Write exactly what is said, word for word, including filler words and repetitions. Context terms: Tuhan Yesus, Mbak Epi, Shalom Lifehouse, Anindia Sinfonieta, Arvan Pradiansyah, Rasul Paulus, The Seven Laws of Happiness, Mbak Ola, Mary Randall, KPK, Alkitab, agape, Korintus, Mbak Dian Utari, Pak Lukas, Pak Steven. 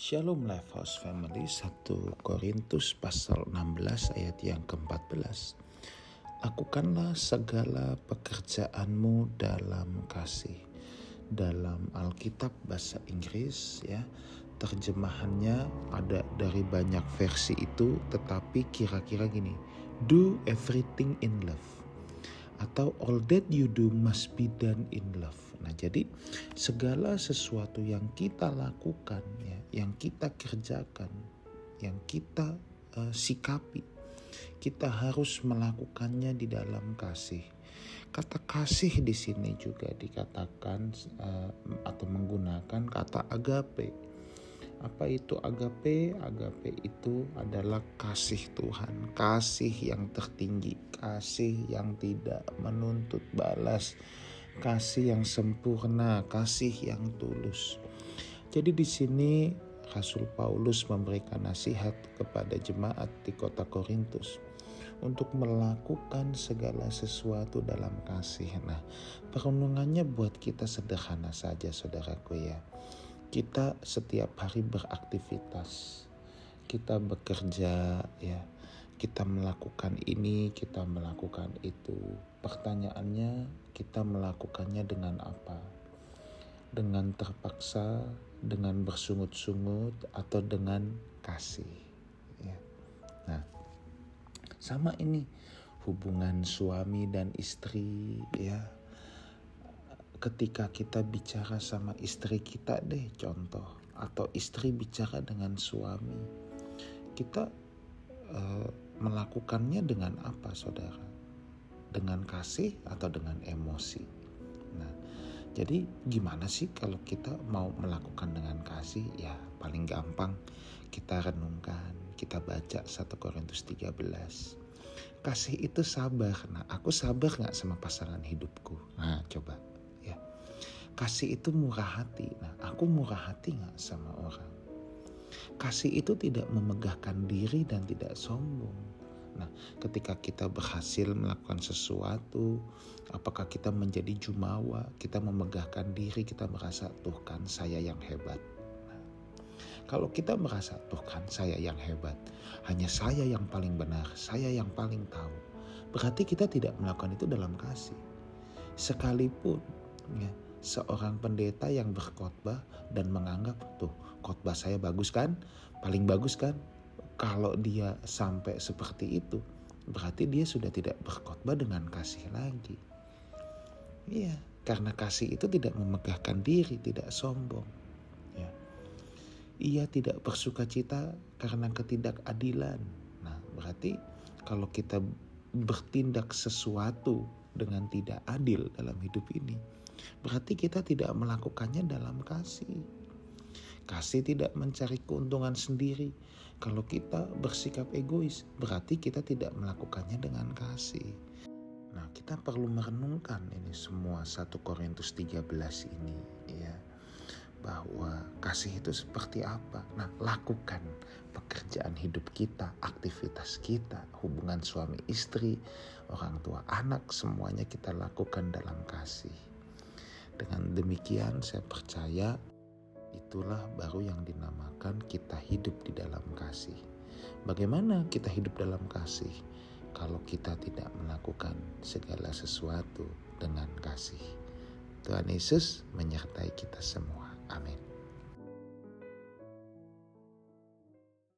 Shalom Lifehouse Family, satu Korintus pasal enam belas ayat yang keempat belas. Lakukanlah segala pekerjaanmu dalam kasih. Dalam Alkitab bahasa Inggris ya, terjemahannya ada dari banyak versi itu, tetapi kira-kira gini, do everything in love. Atau all that you do must be done in love. Nah, jadi segala sesuatu yang kita lakukan, ya, yang kita kerjakan, yang kita uh, sikapi, kita harus melakukannya di dalam kasih. Kata kasih di sini juga dikatakan uh, atau menggunakan kata agape. Apa itu agape? Agape itu adalah kasih Tuhan, kasih yang tertinggi, kasih yang tidak menuntut balas, kasih yang sempurna, kasih yang tulus. Jadi di sini Rasul Paulus memberikan nasihat kepada jemaat di kota Korintus untuk melakukan segala sesuatu dalam kasih. Nah, perenungannya buat kita sederhana saja, saudaraku ya. Kita setiap hari beraktivitas, kita bekerja ya, kita melakukan ini, kita melakukan itu. Pertanyaannya, kita melakukannya dengan apa? Dengan terpaksa, dengan bersungut-sungut, atau dengan kasih ya. Nah, sama ini hubungan suami dan istri ya. Ketika kita bicara sama istri kita deh contoh, atau istri bicara dengan suami, kita eh, melakukannya dengan apa saudara? Dengan kasih atau dengan emosi? Nah, jadi gimana sih kalau kita mau melakukan dengan kasih? Ya paling gampang kita renungkan, kita baca satu Korintus tiga belas. Kasih itu sabar. Nah, aku sabar gak sama pasangan hidupku? Nah, coba. Kasih itu murah hati. Nah, aku murah hati gak sama orang? Kasih itu tidak memegahkan diri dan tidak sombong. Nah, ketika kita berhasil melakukan sesuatu, apakah kita menjadi jumawa? Kita memegahkan diri, kita merasa tuh kan saya yang hebat. Nah, kalau kita merasa tuh kan saya yang hebat, hanya saya yang paling benar, saya yang paling tahu, berarti kita tidak melakukan itu dalam kasih. Sekalipun ya, seorang pendeta yang berkhotbah dan menganggap tuh khotbah saya bagus kan, paling bagus kan. Kalau dia sampai seperti itu, berarti dia sudah tidak berkhotbah dengan kasih lagi. Iya, karena kasih itu tidak memegahkan diri, tidak sombong. Ya. Ia tidak bersukacita karena ketidakadilan. Nah, berarti kalau kita bertindak sesuatu dengan tidak adil dalam hidup ini, berarti kita tidak melakukannya dalam kasih. Kasih tidak mencari keuntungan sendiri. Kalau kita bersikap egois, berarti kita tidak melakukannya dengan kasih. Nah, kita perlu merenungkan ini semua satu Korintus tiga belas ini ya. Bahwa kasih itu seperti apa? Nah, lakukan pekerjaan hidup kita, aktivitas kita, hubungan suami istri, orang tua anak, semuanya kita lakukan dalam kasih. Dengan demikian saya percaya itulah baru yang dinamakan kita hidup di dalam kasih. Bagaimana kita hidup dalam kasih? Kalau kita tidak melakukan segala sesuatu dengan kasih. Tuhan Yesus menyertai kita semua. Amin.